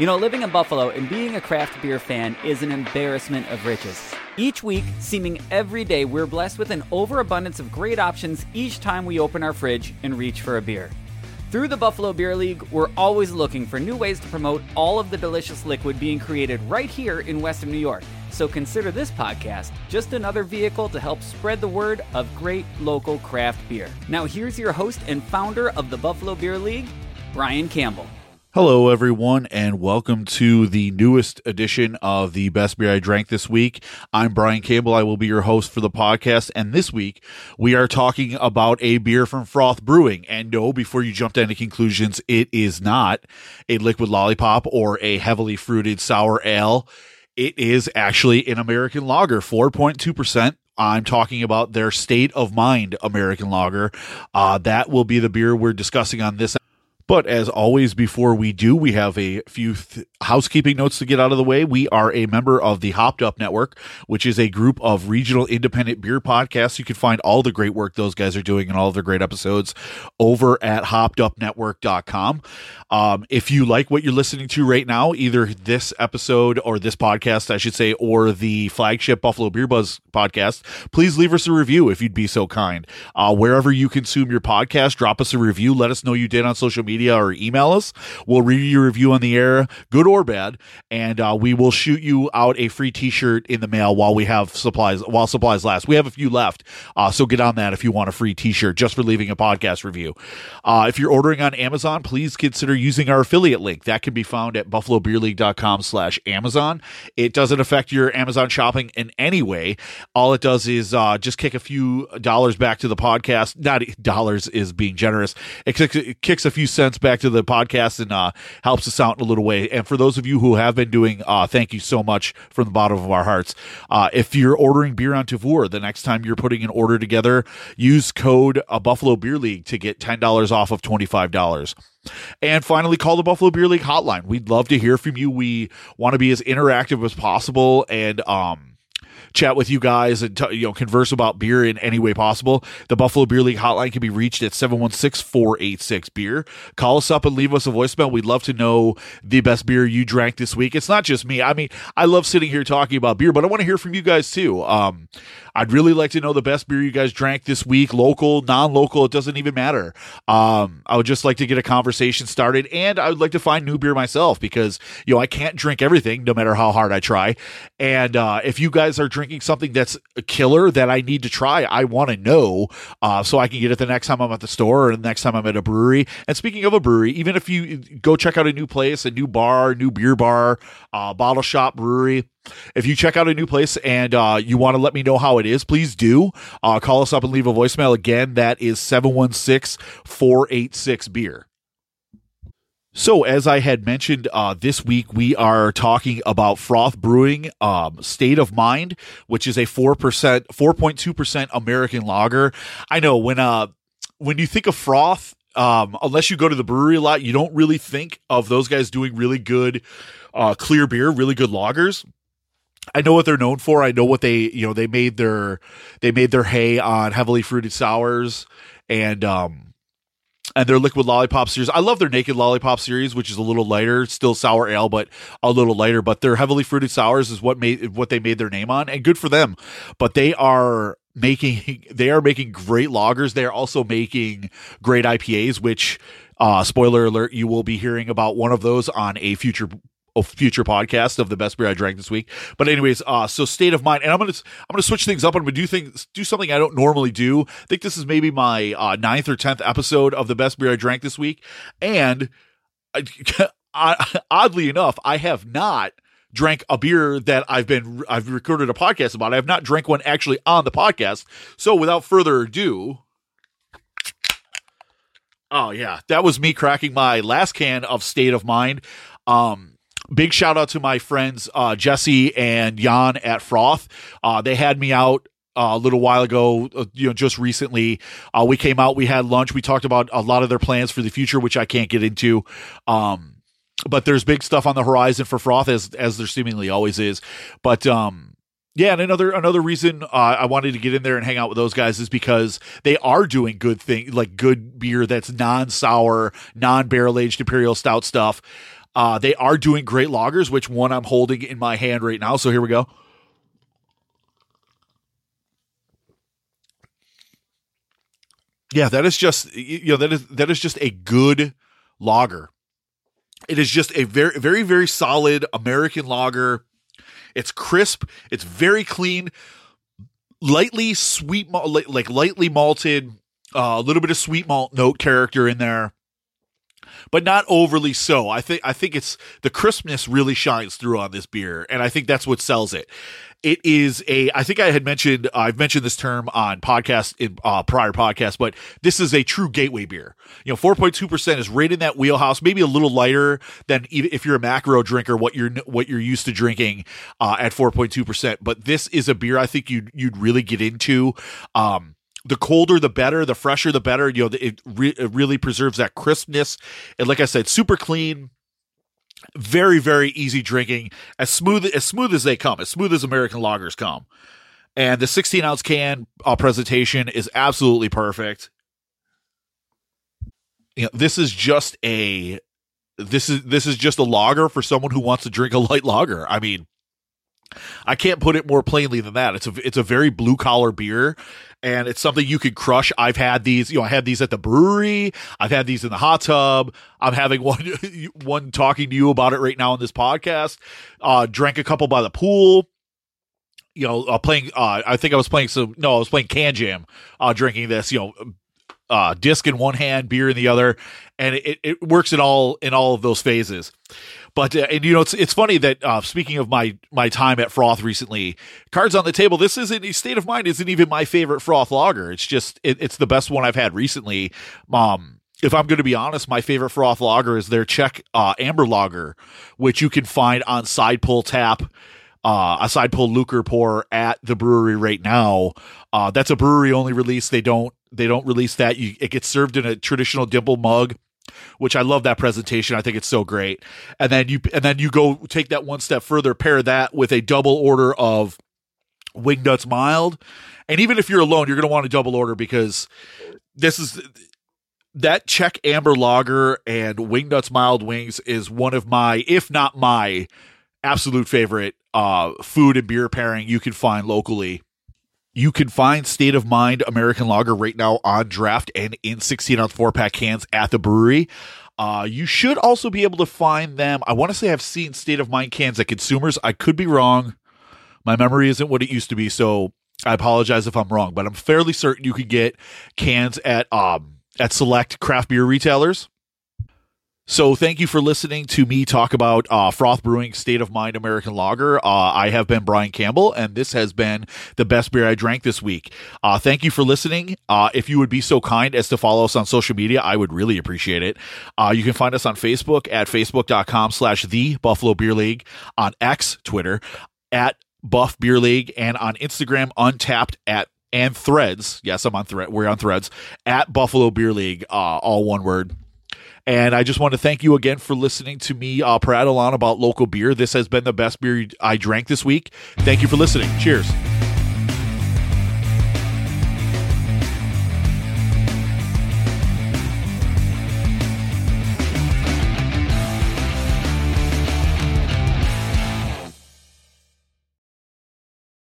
You know, living in Buffalo and being a craft beer fan is an embarrassment of riches. Each week, seeming every day, we're blessed with an overabundance of great options each time we open our fridge and reach for a beer. Through the Buffalo Beer League, we're always looking for new ways to promote all of the delicious liquid being created right here in Western New York. So consider this podcast just another vehicle to help spread the word of great local craft beer. Now here's your host and founder of the Buffalo Beer League, Brian Campbell. Hello, everyone, and welcome to the newest edition of the Best Beer I Drank This Week. I'm Brian Campbell. I will be your host for the podcast, and this week we are talking about a beer from Froth Brewing. And no, before you jump down to conclusions, it is not a liquid lollipop or a heavily fruited sour ale. It is actually an American lager, 4.2%. I'm talking about their State of Mind American lager. That will be the beer we're discussing on this. But as always, before we do, we have a few housekeeping notes to get out of the way. We are a member of the Hopped Up Network, which is a group of regional independent beer podcasts. You can find all the great work those guys are doing and all of their great episodes over at hoppedupnetwork.com. If you like what you're listening to right now, either this episode or this podcast, I should say, or the flagship Buffalo Beer Buzz podcast, please leave us a review if you'd be so kind. Wherever you consume your podcast, drop us a review. Let us know you did on social media. Or email us. We'll read your review on the air, good or bad, and we will shoot you out a free t-shirt in the mail while we have supplies, while supplies last. We have a few left, so get on that if you want a free t-shirt just for leaving a podcast review. If you're ordering on Amazon, please consider using our affiliate link. That can be found at buffalobeerleague.com/Amazon. It doesn't affect your Amazon shopping in any way. All it does is just kick a few dollars back to the podcast. Not dollars is being generous. It kicks a few cents back to the podcast and helps us out in a little way. And for those of you who have been doing, thank you so much from the bottom of our hearts. If you're ordering beer on Tavour, the next time you're putting an order together, use code Buffalo Beer League to get $10 off of $25. And finally, call the Buffalo Beer League hotline. We'd love to hear from you. We want to be as interactive as possible and chat with you guys and converse about beer in any way possible. The Buffalo Beer League hotline can be reached at 716-486-BEER. Call us up and leave us a voicemail. We'd love to know the best beer you drank this week. It's not just me. I mean, I love sitting here talking about beer, but I want to hear from you guys too. I'd really like to know the best beer you guys drank this week, local, non-local, it doesn't even matter. I would just like to get a conversation started, and I would like to find new beer myself because, I can't drink everything no matter how hard I try. And if you guys are drinking something that's a killer that I need to try, I want to know so I can get it the next time I'm at the store or the next time I'm at a brewery. And speaking of a brewery, even if you go check out a new place, a new bar, new beer bar, bottle shop, brewery, if you check out a new place and you want to let me know how it is, please do. Call us up and leave a voicemail. Again, that is 716-486-BEER. So as I had mentioned, this week we are talking about Froth Brewing State of Mind, which is a 4.2% American lager. I know when you think of Froth, unless you go to the brewery a lot, you don't really think of those guys doing really good clear beer, really good lagers. I know what they're known for. I know what they made their hay on heavily fruited sours and their liquid lollipop series. I love their naked lollipop series, which is a little lighter, still sour ale, but a little lighter. But their heavily fruited sours is what they made their name on, and good for them. But they are making great lagers. They are also making great IPAs, which spoiler alert, you will be hearing about one of those on a future podcast of the best beer I drank this week. But anyways, so State of Mind, and I'm gonna switch things up. I'm gonna do something I don't normally do. I think this is maybe my 9th or 10th episode of the best beer I drank this week, and oddly enough, I have not drank a beer that I've recorded a podcast about. I have not drank one actually on the podcast. So without further ado. Oh yeah, that was me cracking my last can of State of Mind. Big shout out to my friends, Jesse and Jan at Froth. They had me out a little while ago, just recently. We came out, we had lunch. We talked about a lot of their plans for the future, which I can't get into. But there's big stuff on the horizon for Froth as there seemingly always is. But, yeah, and another reason I wanted to get in there and hang out with those guys is because they are doing good thing, like good beer that's non-sour, non-barrel-aged imperial stout stuff. They are doing great lagers, which one I'm holding in my hand right now. So here we go. Yeah, that is just, you know, that is just a good lager. It is just a very, very, very solid American lager. It's crisp. It's very clean. Lightly sweet, like lightly malted, a little bit of sweet malt note character in there, but not overly so. I think it's the crispness really shines through on this beer, and I think that's what sells it. It is a, I think I had mentioned, I've mentioned this term on podcast in prior podcasts, but this is a true gateway beer. You know, 4.2% is right in that wheelhouse, maybe a little lighter than even if you're a macro drinker, what you're used to drinking at 4.2%. But this is a beer I think you'd really get into. The colder, the better. The fresher, the better. You know, it really preserves that crispness. And like I said, super clean, very, very easy drinking. As smooth as they come. As smooth as American lagers come. And the 16-ounce can presentation is absolutely perfect. You know, this is just a lager for someone who wants to drink a light lager. I mean, I can't put it more plainly than that. It's a very blue collar beer, and it's something you can crush. I've had these, you know, I had these at the brewery. I've had these in the hot tub. I'm having one talking to you about it right now on this podcast. Drank a couple by the pool. You know, I was playing Can Jam, drinking this. You know, disc in one hand, beer in the other, and it works in all of those phases. But and you know, it's funny that speaking of my time at Froth recently, Cards on the Table, this isn't State of Mind isn't even my favorite Froth lager. It's just it's the best one I've had recently. If I'm going to be honest, my favorite Froth lager is their Czech amber lager, which you can find on Side Pull Tap. A Side Pull Lucre pour at the brewery right now. That's a brewery only release. They don't release that. It gets served in a traditional dimple mug, which I love that presentation. I think it's so great. And then you go take that one step further, pair that with a double order of Wing Nuts mild. And even if you're alone, you're going to want a double order, because this is that Czech amber lager and Wing Nuts mild wings is one of my, if not my absolute favorite food and beer pairing you can find locally. You can find State of Mind American Lager right now on draft and in 16-ounce 4-pack cans at the brewery. You should also be able to find them. I want to say I've seen State of Mind cans at Consumers. I could be wrong. My memory isn't what it used to be, so I apologize if I'm wrong, but I'm fairly certain you could get cans at select craft beer retailers. So thank you for listening to me talk about Froth Brewing State of Mind American Lager. I have been Brian Campbell, and this has been the best beer I drank this week. Thank you for listening. If you would be so kind as to follow us on social media, I would really appreciate it. You can find us on Facebook at facebook.com/the Buffalo Beer League, on X, Twitter, at Buff Beer League, and on Instagram, Untapped and Threads. Yes, I'm on Thread. We're on Threads at Buffalo Beer League, all one word. And I just want to thank you again for listening to me prattle on about local beer. This has been the best beer I drank this week. Thank you for listening. Cheers.